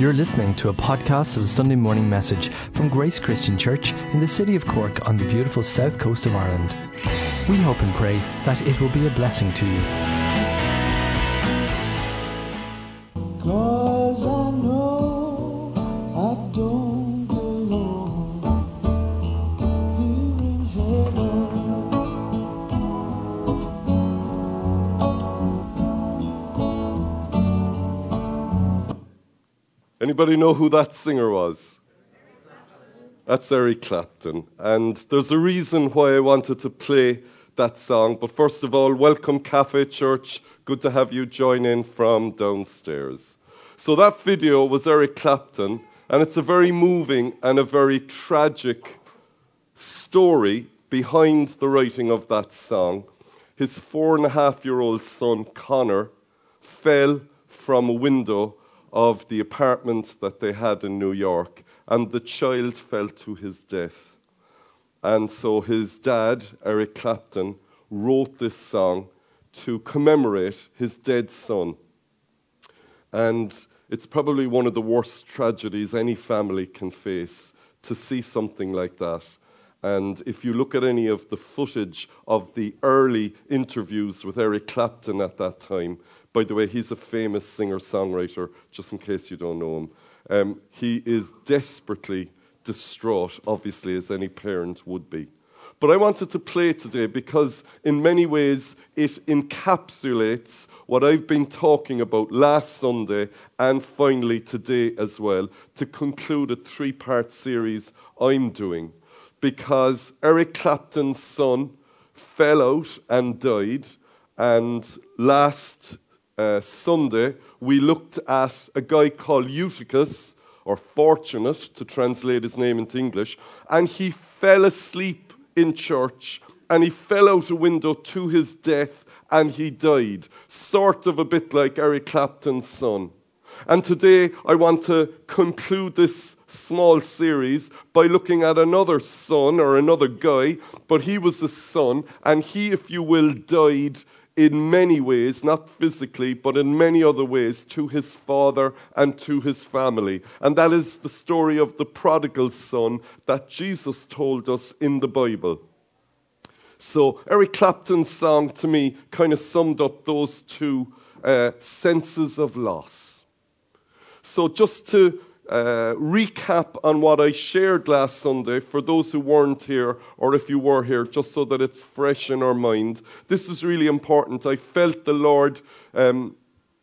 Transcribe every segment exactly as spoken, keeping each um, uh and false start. You're listening to a podcast of the Sunday morning message from Grace Christian Church in the city of Cork on the beautiful south coast of Ireland. We hope and pray that it will be a blessing to you. 'Cause I know I don't belong here in heaven. Anybody know who that singer was? That's Eric Clapton. And there's a reason why I wanted to play that song. But first of all, welcome Cafe Church. Good to have you join in from downstairs. So that video was Eric Clapton, and it's a very moving and a very tragic story behind the writing of that song. His four and a half year old son, Connor, fell from a window of the apartment that they had in New York. And the child fell to his death. And so his dad, Eric Clapton, wrote this song to commemorate his dead son. And it's probably one of the worst tragedies any family can face, to see something like that. And if you look at any of the footage of the early interviews with Eric Clapton at that time, by the way, he's a famous singer-songwriter, just in case you don't know him. Um, he is desperately distraught, obviously, as any parent would be. But I wanted to play today because in many ways it encapsulates what I've been talking about last Sunday and finally today as well, to conclude a three-part series I'm doing. Because Eric Clapton's son fell out and died, and last Uh, Sunday, we looked at a guy called Eutychus, or Fortunate, to translate his name into English, and he fell asleep in church, and he fell out a window to his death, and he died, sort of a bit like Eric Clapton's son. And today, I want to conclude this small series by looking at another son, or another guy, but he was a son, and he, if you will, died in many ways, not physically, but in many other ways, to his father and to his family. And that is the story of the prodigal son that Jesus told us in the Bible. So Eric Clapton's song, to me, kind of summed up those two uh, senses of loss. So just to Uh, recap on what I shared last Sunday for those who weren't here, or if you were here, just so that it's fresh in our mind. This is really important. I felt the Lord um,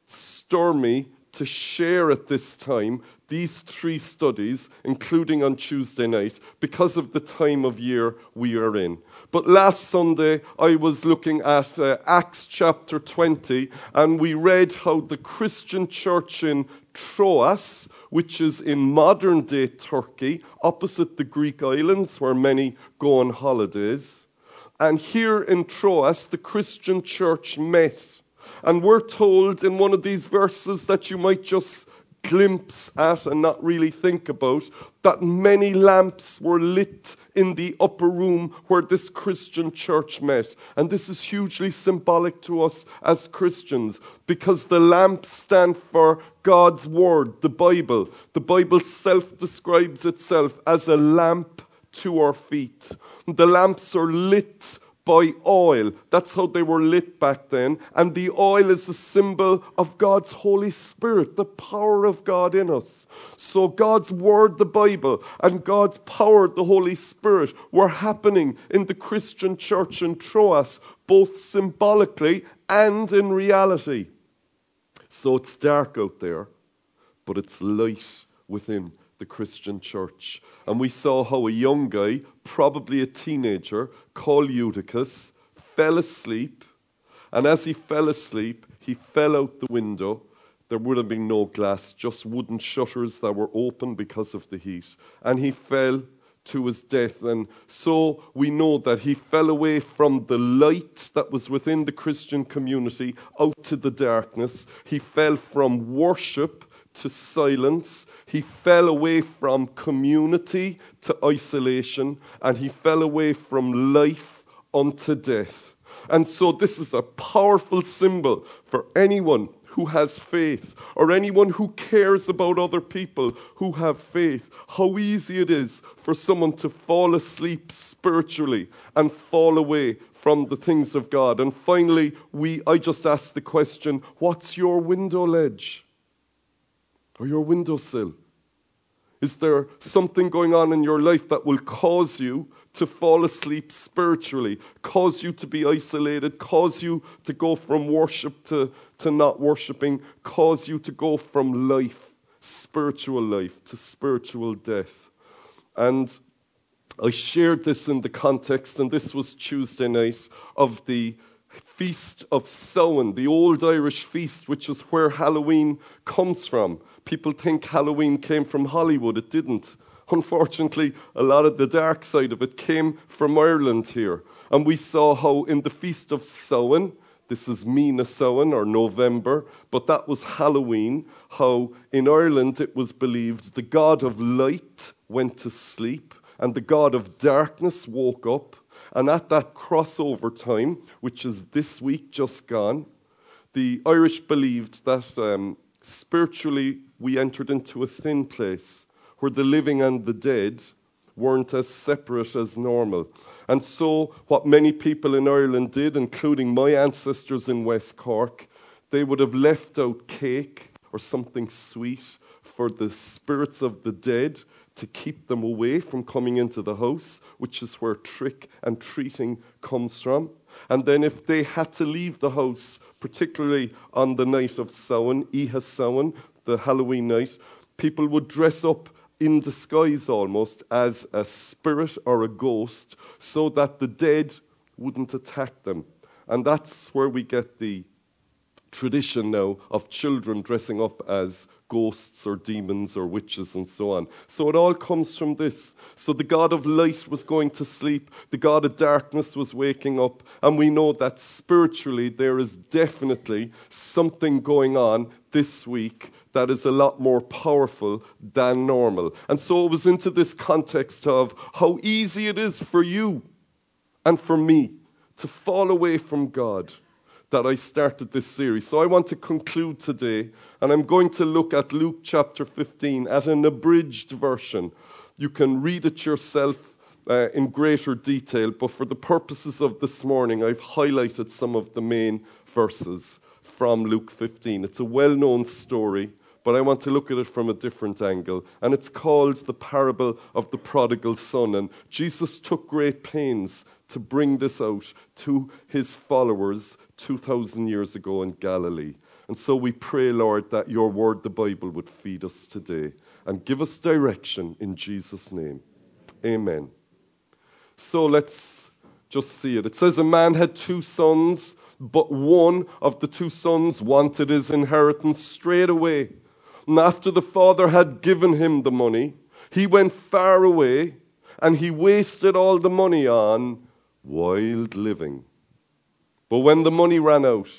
stir me to share at this time these three studies, including on Tuesday night, because of the time of year we are in. But last Sunday, I was looking at uh, Acts chapter twenty, and we read how the Christian church in Troas, which is in modern-day Turkey, opposite the Greek islands where many go on holidays. And here in Troas, the Christian church met. And we're told in one of these verses that you might just glimpse at and not really think about, that many lamps were lit in the upper room where this Christian church met. And this is hugely symbolic to us as Christians, because the lamps stand for God's Word, the Bible. The Bible self-describes itself as a lamp to our feet. The lamps are lit by oil. That's how they were lit back then. And the oil is a symbol of God's Holy Spirit, the power of God in us. So God's Word, the Bible, and God's power, the Holy Spirit, were happening in the Christian church in Troas, both symbolically and in reality. So it's dark out there, but it's light within the Christian church. And we saw how a young guy, probably a teenager, called Eutychus, fell asleep. And as he fell asleep, he fell out the window. There would have been no glass, just wooden shutters that were open because of the heat. And he fell to his death. And so we know that he fell away from the light that was within the Christian community out to the darkness. He fell from worship to silence, he fell away from community to isolation, and he fell away from life unto death. And so this is a powerful symbol for anyone who has faith, or anyone who cares about other people who have faith, how easy it is for someone to fall asleep spiritually and fall away from the things of God. And finally, we I just asked the question, what's your window ledge or your windowsill? Is there something going on in your life that will cause you to fall asleep spiritually, cause you to be isolated, cause you to go from worship to, to not worshiping, cause you to go from life, spiritual life, to spiritual death? And I shared this in the context, and this was Tuesday night, of the Feast of Samhain, the old Irish feast, which is where Halloween comes from. People think Halloween came from Hollywood. It didn't. Unfortunately, a lot of the dark side of it came from Ireland here. And we saw how in the Feast of Samhain, this is Mina Samhain or November, but that was Halloween, how in Ireland it was believed the god of light went to sleep and the god of darkness woke up. And at that crossover time, which is this week just gone, the Irish believed that um, spiritually we entered into a thin place where the living and the dead weren't as separate as normal. And so what many people in Ireland did, including my ancestors in West Cork, they would have left out cake or something sweet for the spirits of the dead to keep them away from coming into the house, which is where trick and treating comes from. And then if they had to leave the house, particularly on the night of Samhain, Iha Samhain, the Halloween night, people would dress up in disguise almost as a spirit or a ghost so that the dead wouldn't attack them. And that's where we get the tradition now of children dressing up as ghosts or demons or witches and so on. So it all comes from this. So the god of light was going to sleep, the god of darkness was waking up, and we know that spiritually there is definitely something going on this week that is a lot more powerful than normal. And so it was into this context of how easy it is for you and for me to fall away from God that I started this series. So I want to conclude today, and I'm going to look at Luke chapter fifteen at an abridged version. You can read it yourself uh, in greater detail, but for the purposes of this morning, I've highlighted some of the main verses from Luke fifteen. It's a well-known story, but I want to look at it from a different angle, and it's called the parable of the prodigal son, and Jesus took great pains to bring this out to his followers two thousand years ago in Galilee. And so we pray, Lord, that your word, the Bible, would feed us today and give us direction in Jesus' name. Amen. So let's just see it. It says, a man had two sons, but one of the two sons wanted his inheritance straight away. And after the father had given him the money, he went far away and he wasted all the money on wild living. But when the money ran out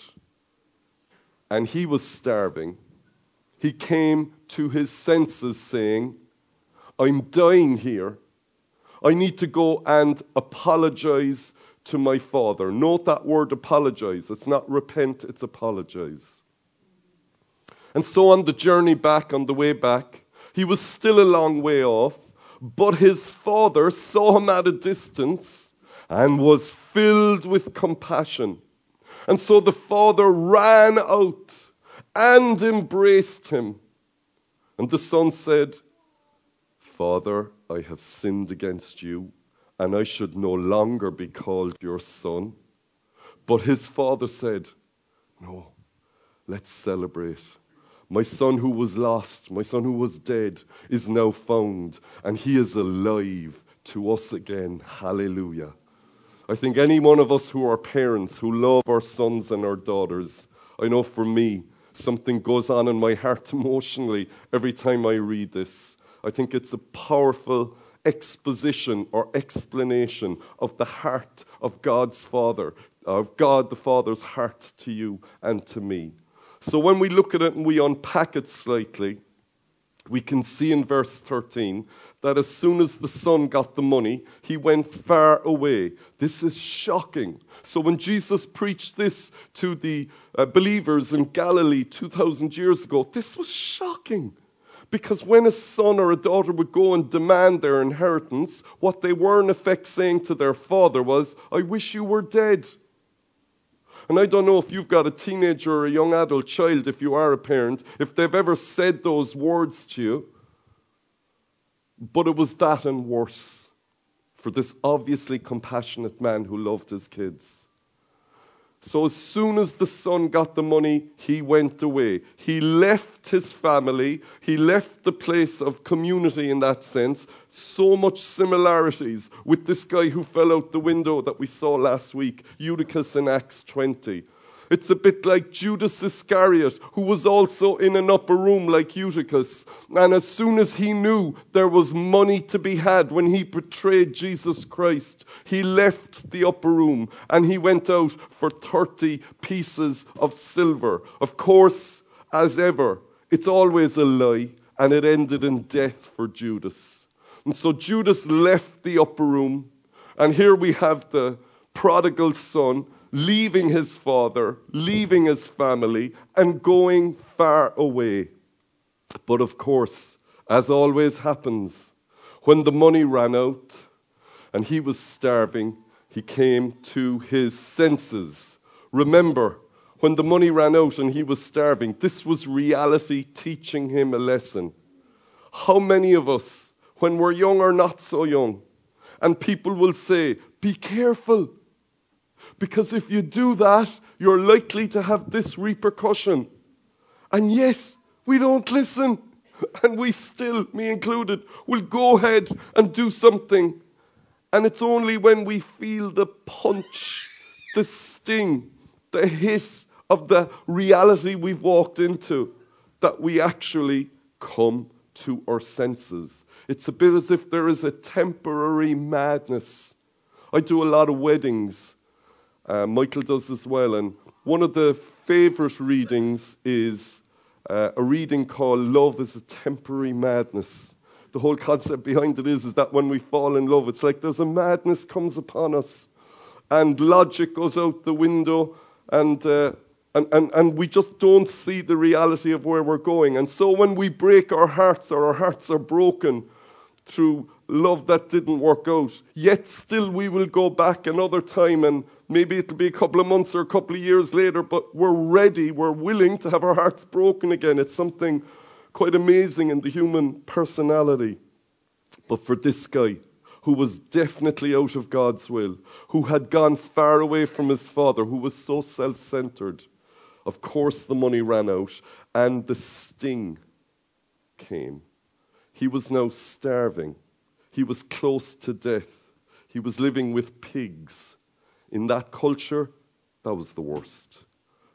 and he was starving, he came to his senses saying, I'm dying here. I need to go and apologize to my father. Note that word apologize. It's not repent, it's apologize. And so on the journey back, on the way back, he was still a long way off, but his father saw him at a distance and was filled with compassion. And so the father ran out and embraced him. And the son said, Father, I have sinned against you, and I should no longer be called your son. But his father said, No, let's celebrate. My son who was lost, my son who was dead, is now found, and he is alive to us again. Hallelujah. I think any one of us who are parents, who love our sons and our daughters, I know for me, something goes on in my heart emotionally every time I read this. I think it's a powerful exposition or explanation of the heart of God's Father, of God the Father's heart to you and to me. So when we look at it and we unpack it slightly, we can see in verse thirteen that as soon as the son got the money, he went far away. This is shocking. So when Jesus preached this to the uh, believers in Galilee two thousand years ago, this was shocking. Because when a son or a daughter would go and demand their inheritance, what they were in effect saying to their father was, I wish you were dead. And I don't know if you've got a teenager or a young adult child, if you are a parent, if they've ever said those words to you. But it was that and worse for this obviously compassionate man who loved his kids. So as soon as the son got the money, he went away. He left his family. He left the place of community in that sense. So much similarities with this guy who fell out the window that we saw last week, Eutychus in Acts twenty. It's a bit like Judas Iscariot, who was also in an upper room like Eutychus. And as soon as he knew there was money to be had when he betrayed Jesus Christ, he left the upper room and he went out for thirty pieces of silver. Of course, as ever, it's always a lie, and it ended in death for Judas. And so Judas left the upper room, and here we have the prodigal son leaving his father, leaving his family, and going far away. But of course, as always happens, when the money ran out and he was starving, he came to his senses. Remember, when the money ran out and he was starving, this was reality teaching him a lesson. How many of us, when we're young or not so young, and people will say, be careful, because if you do that, you're likely to have this repercussion. And yet, we don't listen. And we still, me included, will go ahead and do something. And it's only when we feel the punch, the sting, the hit of the reality we've walked into that we actually come to our senses. It's a bit as if there is a temporary madness. I do a lot of weddings. Uh, Michael does as well, and one of the favourite readings is uh, a reading called Love is a Temporary Madness. The whole concept behind it is, is that when we fall in love, it's like there's a madness comes upon us, and logic goes out the window, and, uh, and, and, and we just don't see the reality of where we're going. And so when we break our hearts, or our hearts are broken through love that didn't work out, yet still we will go back another time, and maybe it'll be a couple of months or a couple of years later, but we're ready, we're willing to have our hearts broken again. It's something quite amazing in the human personality. But for this guy, who was definitely out of God's will, who had gone far away from his father, who was so self-centered, of course the money ran out, and the sting came. He was now starving. He was close to death. He was living with pigs. In that culture, that was the worst.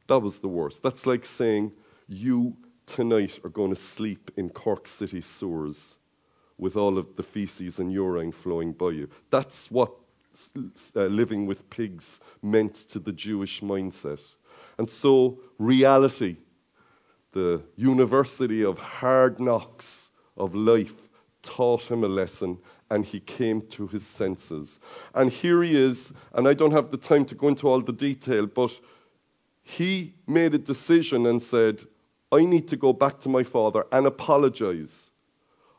That was the worst. That's like saying, you tonight are going to sleep in Cork City sewers with all of the feces and urine flowing by you. That's what uh, living with pigs meant to the Jewish mindset. And so reality, the university of hard knocks of life, taught him a lesson, and he came to his senses. And here he is, and I don't have the time to go into all the detail, but he made a decision and said, I need to go back to my father and apologize.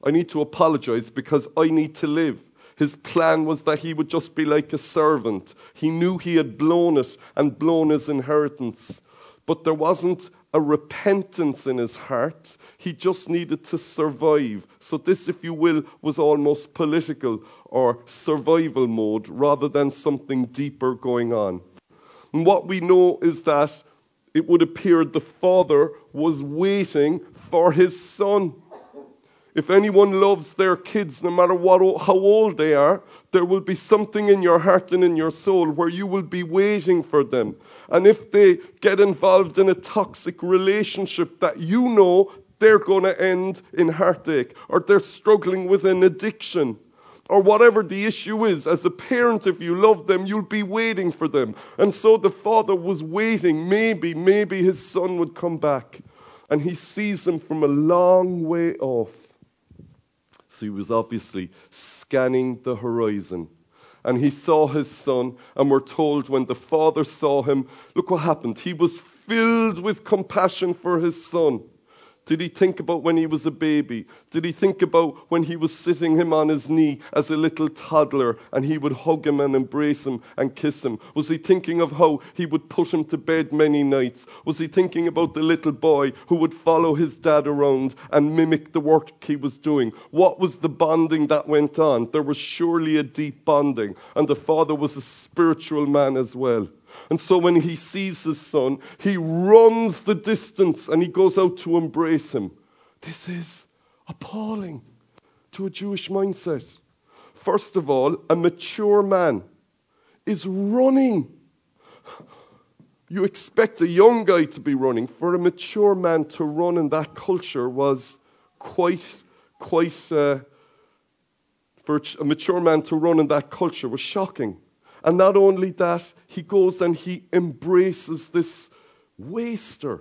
I need to apologize because I need to live. His plan was that he would just be like a servant. He knew he had blown it and blown his inheritance. But there wasn't a repentance in his heart. He just needed to survive. So this, if you will, was almost political or survival mode rather than something deeper going on. And what we know is that it would appear the father was waiting for his son. If anyone loves their kids, no matter what, how old they are, there will be something in your heart and in your soul where you will be waiting for them. And if they get involved in a toxic relationship that you know they're going to end in heartache, or they're struggling with an addiction, or whatever the issue is, as a parent, if you love them, you'll be waiting for them. And so the father was waiting. Maybe, maybe his son would come back. and he sees them from a long way off. So he was obviously scanning the horizon. And he saw his son, and we're told when the father saw him, look what happened. He was filled with compassion for his son. Did he think about when he was a baby? Did he think about when he was sitting him on his knee as a little toddler and he would hug him and embrace him and kiss him? Was he thinking of how he would put him to bed many nights? Was he thinking about the little boy who would follow his dad around and mimic the work he was doing? What was the bonding that went on? There was surely a deep bonding, and the father was a spiritual man as well. And so when he sees his son, he runs the distance and he goes out to embrace him. This is appalling to a Jewish mindset. First of all, a mature man is running. You expect a young guy to be running. For a mature man to run in that culture was quite, quite, uh, for a mature man to run in that culture was shocking. And not only that, he goes and he embraces this waster.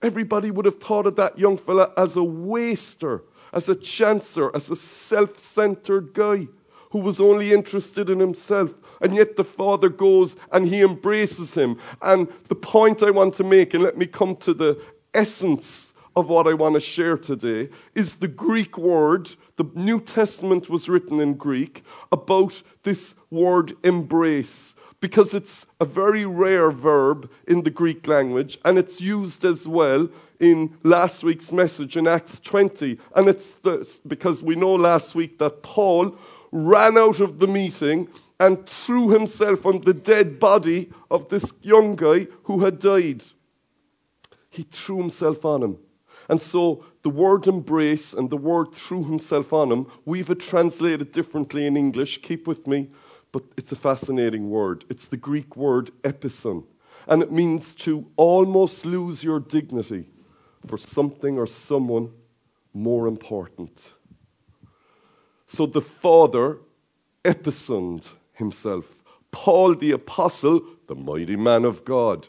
Everybody would have thought of that young fella as a waster, as a chancer, as a self-centered guy who was only interested in himself. And yet the father goes and he embraces him. And the point I want to make, and let me come to the essence of what I want to share today, is the Greek word. The New Testament was written in Greek about this word embrace, because it's a very rare verb in the Greek language, and it's used as well in last week's message in Acts twenty. And it's the, because we know last week that Paul ran out of the meeting and threw himself on the dead body of this young guy who had died. He threw himself on him. And so the word embrace and the word threw himself on him, we've it translated differently in English, keep with me, but it's a fascinating word. It's the Greek word epison, and it means to almost lose your dignity for something or someone more important. So the father episoned himself. Paul the apostle, the mighty man of God,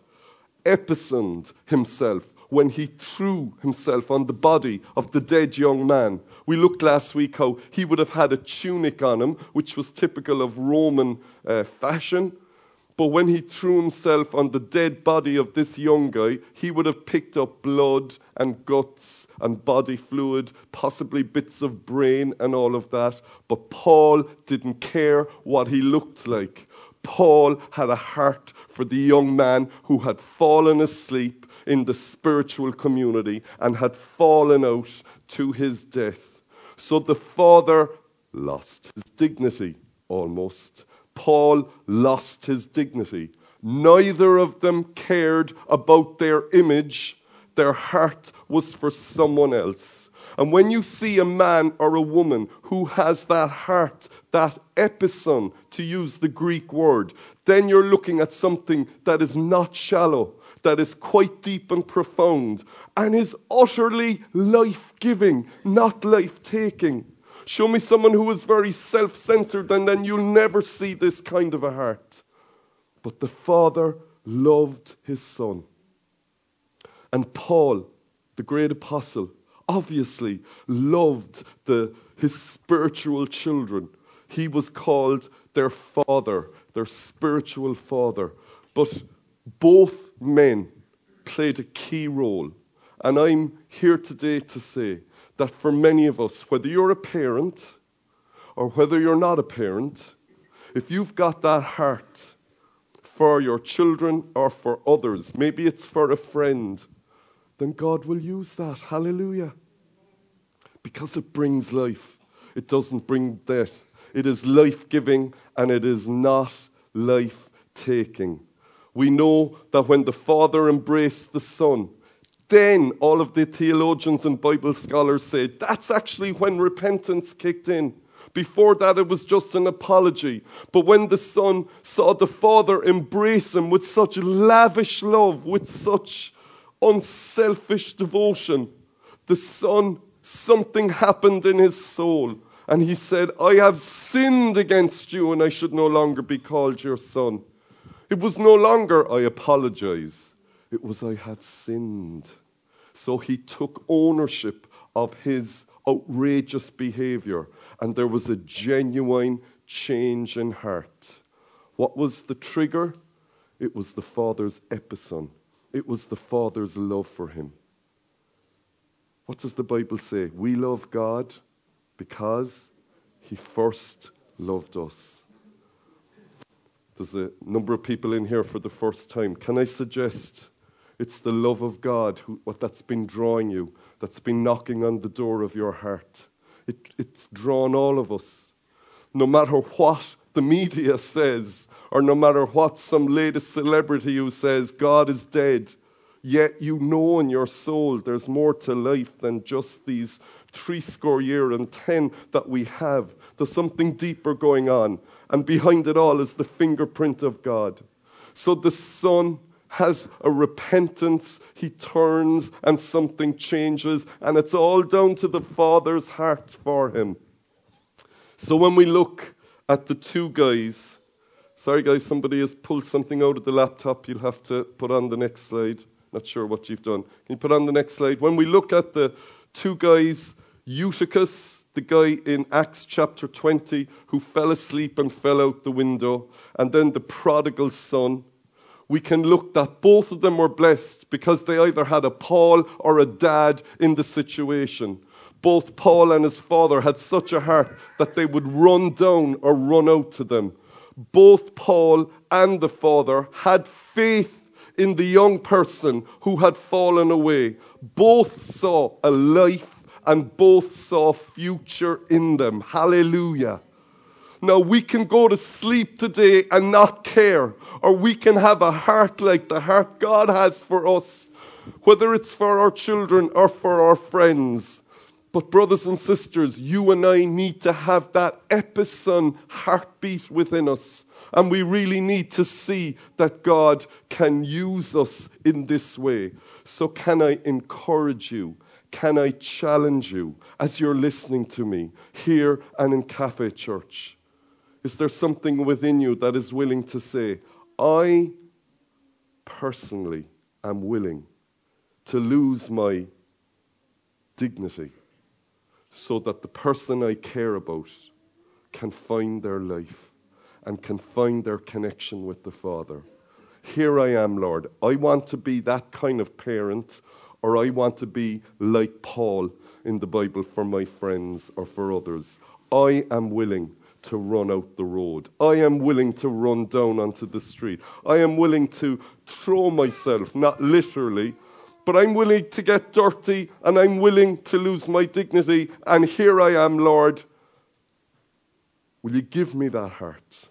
episoned himself when he threw himself on the body of the dead young man. We looked last week how he would have had a tunic on him, which was typical of Roman uh, fashion. But when he threw himself on the dead body of this young guy, he would have picked up blood and guts and body fluid, possibly bits of brain and all of that. But Paul didn't care what he looked like. Paul had a heart for the young man who had fallen asleep in the spiritual community and had fallen out to his death. So the father lost his dignity almost. Paul lost his dignity. Neither of them cared about their image. Their heart was for someone else. And when you see a man or a woman who has that heart, that epison, to use the Greek word, then you're looking at something that is not shallow, that is quite deep and profound, and is utterly life-giving, not life-taking. Show me someone who is very self-centered, and then you'll never see this kind of a heart. But the father loved his son. And Paul, the great apostle, obviously loved the, his spiritual children. He was called their father, their spiritual father. But both men played a key role. And I'm here today to say that for many of us, whether you're a parent or whether you're not a parent, if you've got that heart for your children or for others, maybe it's for a friend, then God will use that. Hallelujah. Because it brings life. It doesn't bring death. It is life-giving and it is not life-taking. We know that when the Father embraced the Son, then all of the theologians and Bible scholars say that's actually when repentance kicked in. Before that, it was just an apology. But when the Son saw the Father embrace him with such lavish love, with such unselfish devotion, the Son, something happened in his soul. And he said, I have sinned against you and I should no longer be called your son. It was no longer, I apologize. It was, I have sinned. So he took ownership of his outrageous behavior, and there was a genuine change in heart. What was the trigger? It was the Father's epison. It was the Father's love for him. What does the Bible say? We love God because he first loved us. There's a number of people in here for the first time. Can I suggest it's the love of God, who, what that's been drawing you, that's been knocking on the door of your heart. It, it's drawn all of us. No matter what the media says, or no matter what some latest celebrity who says God is dead, yet you know in your soul there's more to life than just these three score year and ten that we have. There's something deeper going on, and behind it all is the fingerprint of God. So the Son has a repentance, he turns, and something changes, and it's all down to the Father's heart for him. So when we look at the two guys, sorry guys, somebody has pulled something out of the laptop, you'll have to put on the next slide. Not sure what you've done. Can you put on the next slide? When we look at the two guys, Eutychus, the guy in Acts chapter twenty, who fell asleep and fell out the window, and then the prodigal son, we can look that both of them were blessed because they either had a Paul or a dad in the situation. Both Paul and his father had such a heart that they would run down or run out to them. Both Paul and the father had faith in the young person who had fallen away. Both saw a life and both saw future in them. Hallelujah. Now, we can go to sleep today and not care, or we can have a heart like the heart God has for us, whether it's for our children or for our friends. But brothers and sisters, you and I need to have that epison heartbeat within us, and we really need to see that God can use us in this way. So can I encourage you? Can I challenge you as you're listening to me here and in Cafe Church? Is there something within you that is willing to say, I personally am willing to lose my dignity so that the person I care about can find their life and can find their connection with the Father? Here I am, Lord. I want to be that kind of parent, or I want to be like Paul in the Bible for my friends or for others. I am willing to run out the road. I am willing to run down onto the street. I am willing to throw myself, not literally, but I'm willing to get dirty, and I'm willing to lose my dignity. And here I am, Lord. Will you give me that heart?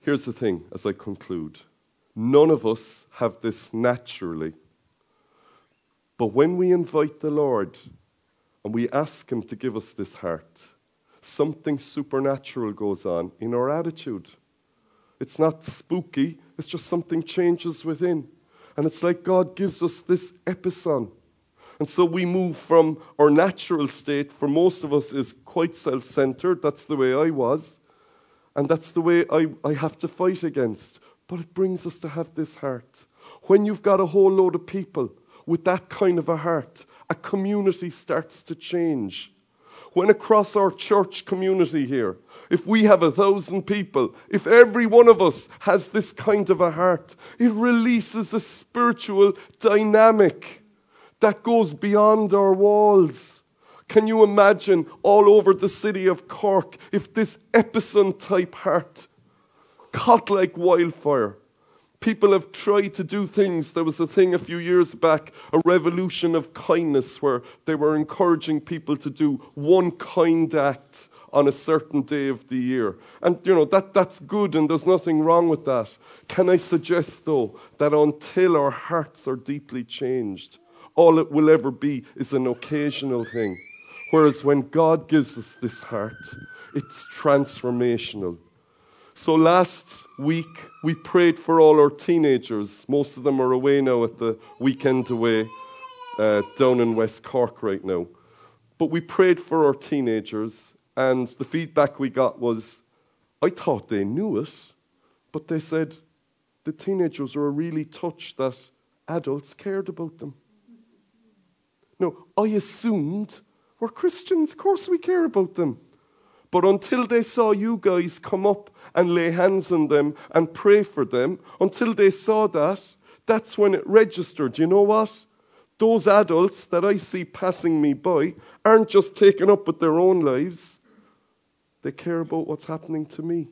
Here's the thing as I conclude. None of us have this naturally. But when we invite the Lord and we ask him to give us this heart, something supernatural goes on in our attitude. It's not spooky, it's just something changes within. And it's like God gives us this epison. And so we move from our natural state, for most of us is quite self-centered. That's the way I was. And that's the way I, I have to fight against. But it brings us to have this heart. When you've got a whole load of people with that kind of a heart, a community starts to change. When across our church community here, if we have a thousand people, if every one of us has this kind of a heart, it releases a spiritual dynamic that goes beyond our walls. Can you imagine all over the city of Cork if this epicenter type heart caught like wildfire? People have tried to do things. There was a thing a few years back, a revolution of kindness, where they were encouraging people to do one kind act on a certain day of the year. And, you know, that, that's good, and there's nothing wrong with that. Can I suggest, though, that until our hearts are deeply changed, all it will ever be is an occasional thing. Whereas when God gives us this heart, it's transformational. So last week, we prayed for all our teenagers. Most of them are away now at the weekend away uh, down in West Cork right now. But we prayed for our teenagers, and the feedback we got was, I thought they knew it, but they said the teenagers were really touched that adults cared about them. No, I assumed we're Christians. Of course we care about them. But until they saw you guys come up and lay hands on them and pray for them, until they saw that, that's when it registered. You know what? Those adults that I see passing me by aren't just taken up with their own lives. They care about what's happening to me.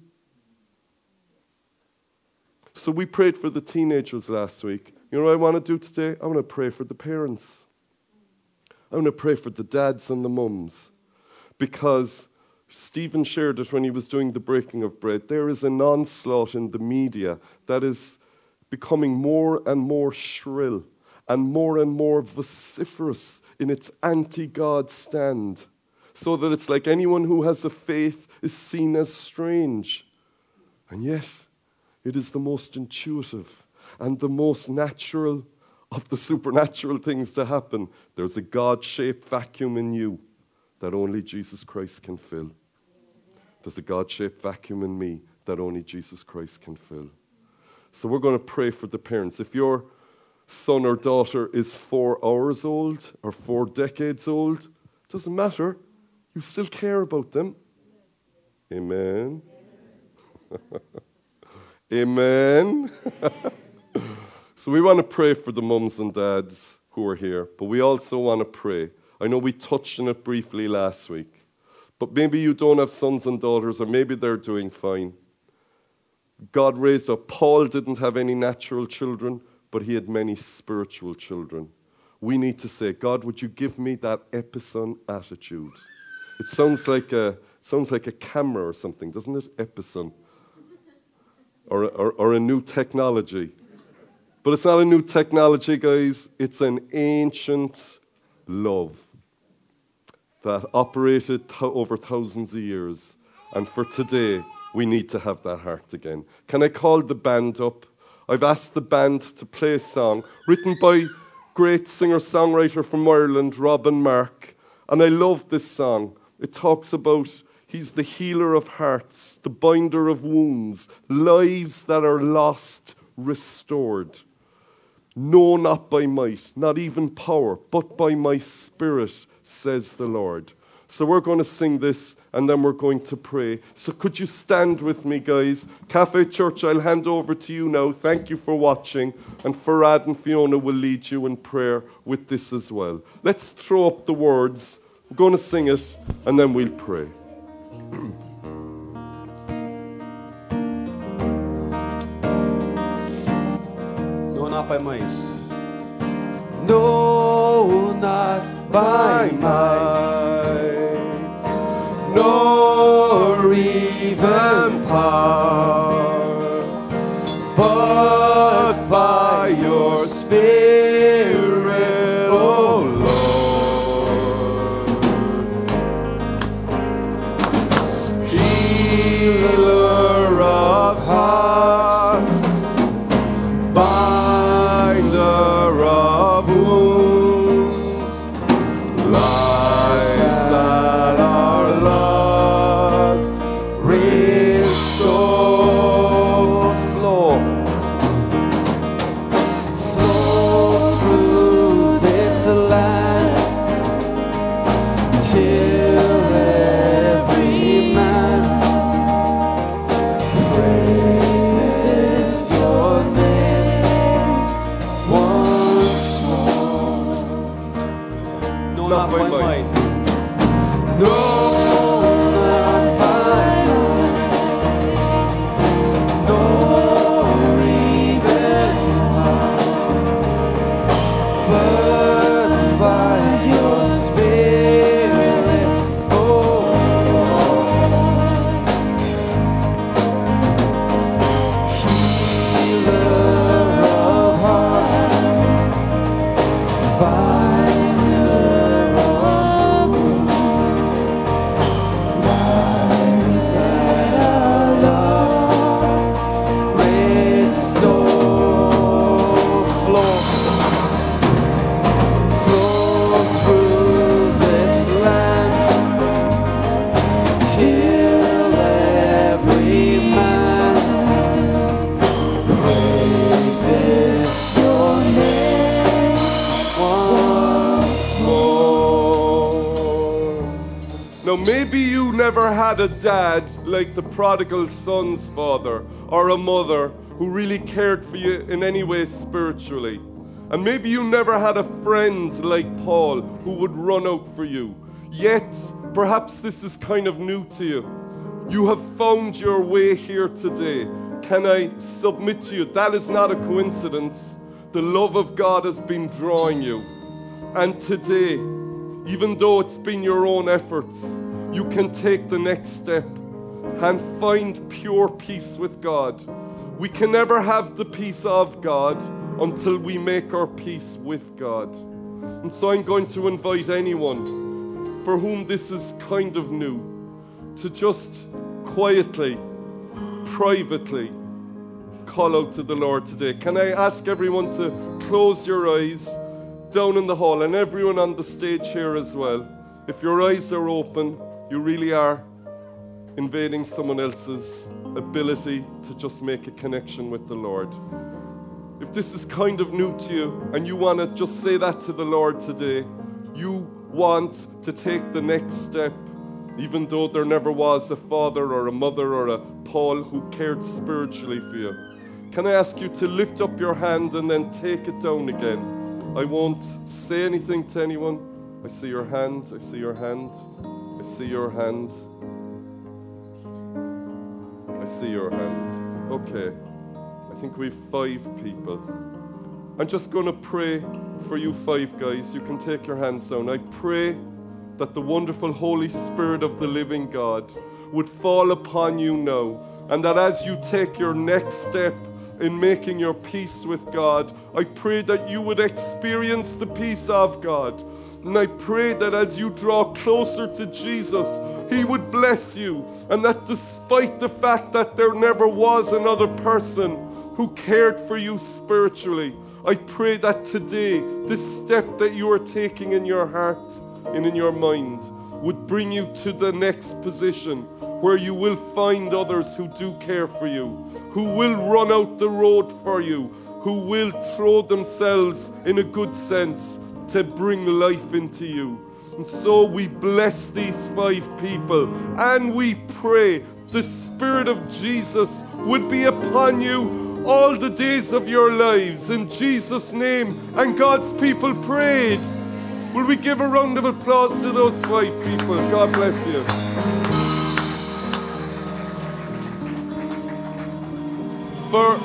So we prayed for the teenagers last week. You know what I want to do today? I want to pray for the parents. I want to pray for the dads and the mums. Because Stephen shared it when he was doing the breaking of bread. There is an onslaught in the media that is becoming more and more shrill and more and more vociferous in its anti-God stand, so that it's like anyone who has a faith is seen as strange. And yet, it is the most intuitive and the most natural of the supernatural things to happen. There's a God-shaped vacuum in you that only Jesus Christ can fill. There's a God-shaped vacuum in me that only Jesus Christ can fill. So we're going to pray for the parents. If your son or daughter is four hours old or four decades old, doesn't matter. You still care about them. Amen. Amen. Amen. So we want to pray for the mums and dads who are here, but we also want to pray. I know we touched on it briefly last week, but maybe you don't have sons and daughters, or maybe they're doing fine. God raised up. Paul didn't have any natural children, but he had many spiritual children. We need to say, God, would you give me that epison attitude? It sounds like a sounds like a camera or something, doesn't it? Epison, or or, or a new technology. But it's not a new technology, guys. It's an ancient love that operated th- over thousands of years, and for today we need to have that heart again. Can I call the band up? I've asked the band to play a song written by great singer-songwriter from Ireland, Robin Mark, and I love this song. It talks about he's the healer of hearts, the binder of wounds, lives that are lost, restored. No, not by might, not even power, but by my spirit, says the Lord. So we're going to sing this, and then we're going to pray. So could you stand with me, guys? Cafe Church, I'll hand over to you now. Thank you for watching. And Farad and Fiona will lead you in prayer with this as well. Let's throw up the words. We're going to sing it, and then we'll pray. By might. No, not by might, nor even power, but by your Spirit, O Lord, healer of hearts. Now, maybe you never had a dad like the prodigal son's father or a mother who really cared for you in any way spiritually. And maybe you never had a friend like Paul who would run out for you. Yet, perhaps this is kind of new to you. You have found your way here today. Can I submit to you? That is not a coincidence. The love of God has been drawing you. And today, even though it's been your own efforts, you can take the next step and find pure peace with God. We can never have the peace of God until we make our peace with God. And so I'm going to invite anyone for whom this is kind of new to just quietly, privately call out to the Lord today. Can I ask everyone to close your eyes down in the hall, and everyone on the stage here as well? If your eyes are open, you really are invading someone else's ability to just make a connection with the Lord. If this is kind of new to you and you want to just say that to the Lord today, you want to take the next step, even though there never was a father or a mother or a Paul who cared spiritually for you, can I ask you to lift up your hand and then take it down again? I won't say anything to anyone. I see your hand, I see your hand, I see your hand, I see your hand. Okay, I think we've five people. I'm just going to pray for you five guys. You can take your hands down. I pray that the wonderful Holy Spirit of the living God would fall upon you now, and that as you take your next step in making your peace with God, I pray that you would experience the peace of God. And I pray that as you draw closer to Jesus, he would bless you. And that despite the fact that there never was another person who cared for you spiritually, I pray that today, this step that you are taking in your heart and in your mind would bring you to the next position, where you will find others who do care for you, who will run out the road for you, who will throw themselves in a good sense to bring life into you. And so we bless these five people, and we pray the Spirit of Jesus would be upon you all the days of your lives, in Jesus' name. And God's people prayed. Will we give a round of applause to those five people? God bless you. For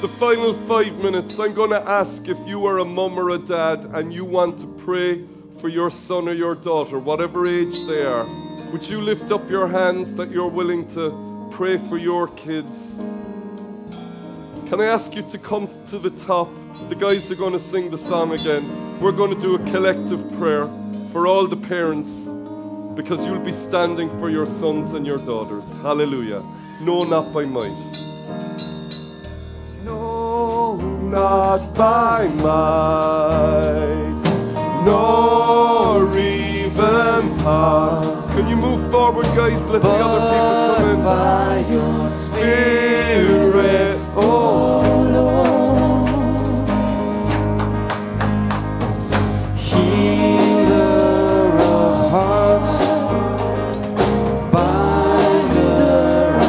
the final five minutes, I'm going to ask, if you are a mum or a dad and you want to pray for your son or your daughter, whatever age they are, would you lift up your hands that you're willing to pray for your kids? Can I ask you to come to the top? The guys are going to sing the song again. We're going to do a collective prayer for all the parents, because you'll be standing for your sons and your daughters. Hallelujah. No, not by might. Not by might, nor even power. Can you move forward, guys? Let the other people come in. By your Spirit, oh Lord, healer of hearts, binder of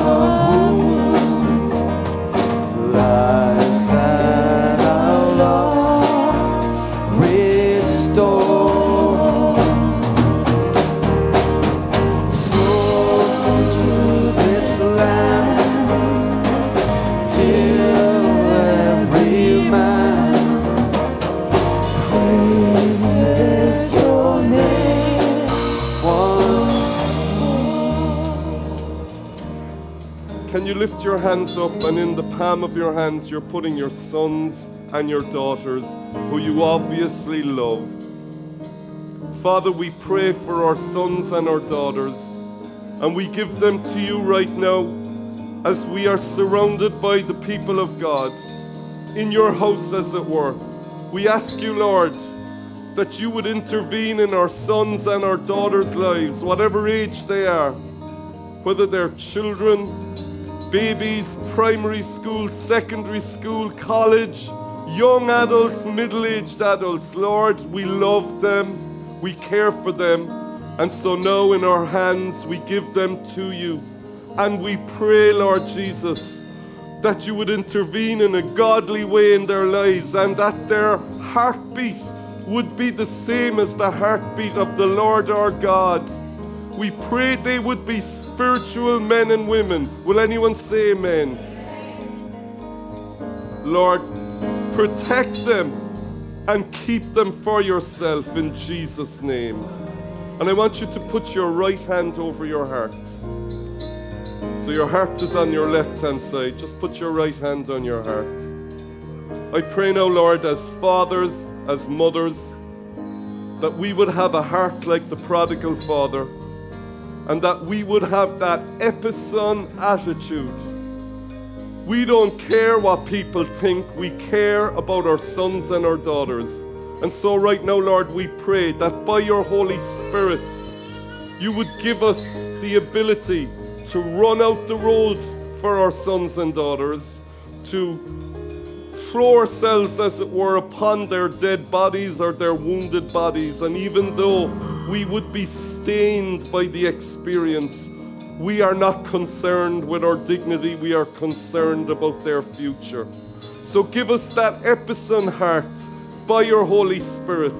wounds, lives that you lift your hands up, and in the palm of your hands you're putting your sons and your daughters who you obviously love. Father, we pray for our sons and our daughters, and we give them to you right now as we are surrounded by the people of God in your house, as it were. We ask you, Lord, that you would intervene in our sons and our daughters' lives, whatever age they are, whether they're children, babies, primary school, secondary school, college, young adults, middle-aged adults. Lord, we love them, we care for them, And so now in our hands we give them to you. And we pray, Lord Jesus, that you would intervene in a godly way in their lives, and that their heartbeat would be the same as the heartbeat of the Lord our God. We pray they would be spiritual men and women. Will anyone say amen? Lord, protect them and keep them for yourself in Jesus' name. And I want you to put your right hand over your heart. So your heart is on your left-hand side. Just put your right hand on your heart. I pray now, Lord, as fathers, as mothers, that we would have a heart like the prodigal father, and that we would have that epison attitude. We don't care what people think. We care about our sons and our daughters. And so right now, Lord, we pray that by your Holy Spirit, you would give us the ability to run out the road for our sons and daughters, to throw ourselves, as it were, upon their dead bodies or their wounded bodies. And even though we would be stained by the experience, we are not concerned with our dignity. We are concerned about their future. So give us that epicene heart by your Holy Spirit,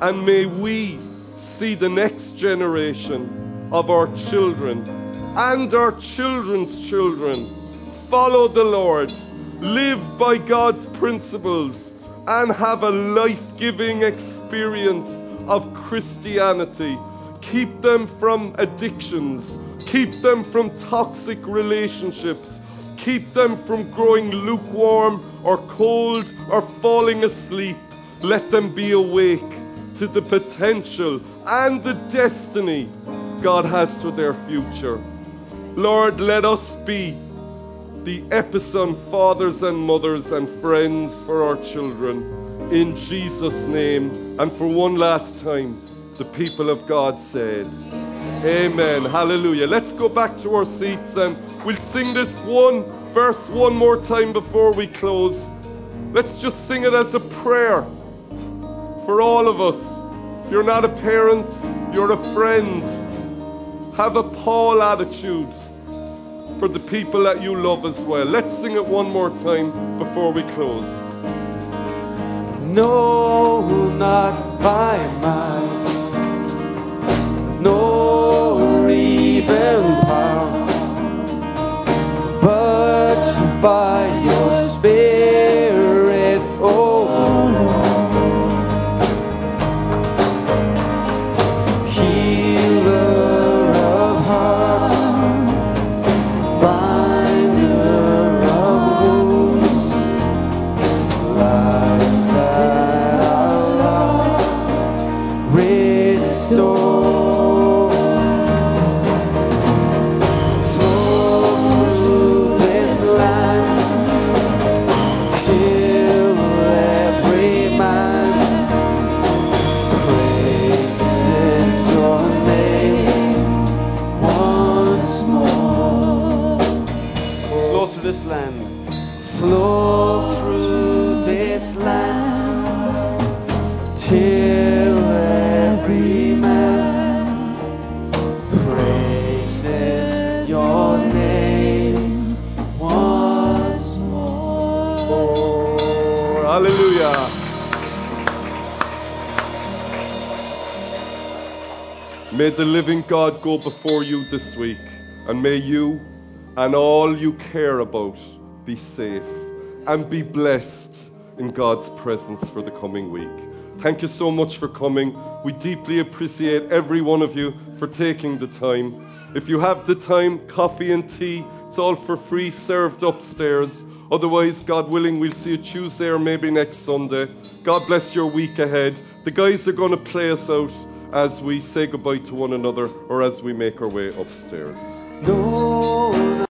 and may we see the next generation of our children and our children's children follow the Lord, live by God's principles, and have a life-giving experience of Christianity. Keep them from addictions. Keep them from toxic relationships. Keep them from growing lukewarm or cold or falling asleep. Let them be awake to the potential and the destiny God has for their future. Lord, let us be the epicene fathers and mothers and friends for our children. In Jesus' name, and for one last time, the people of God said, amen. Amen. Hallelujah. Let's go back to our seats, and we'll sing this one verse one more time before we close. Let's just sing it as a prayer for all of us. If you're not a parent, you're a friend. Have a Paul attitude for the people that you love as well. Let's sing it one more time before we close. No, not by might, nor even power, but by your Spirit, oh Lord. Healer this land, flow through this land till every man praises your name once more. Oh, hallelujah. May the living God go before you this week, and may you and all you care about be safe and be blessed in God's presence for the coming week. Thank you so much for coming. We deeply appreciate every one of you for taking the time. If you have the time, coffee and tea, it's all for free, served upstairs. Otherwise, God willing, we'll see you Tuesday or maybe next Sunday. God bless your week ahead. The guys are going to play us out as we say goodbye to one another or as we make our way upstairs. No.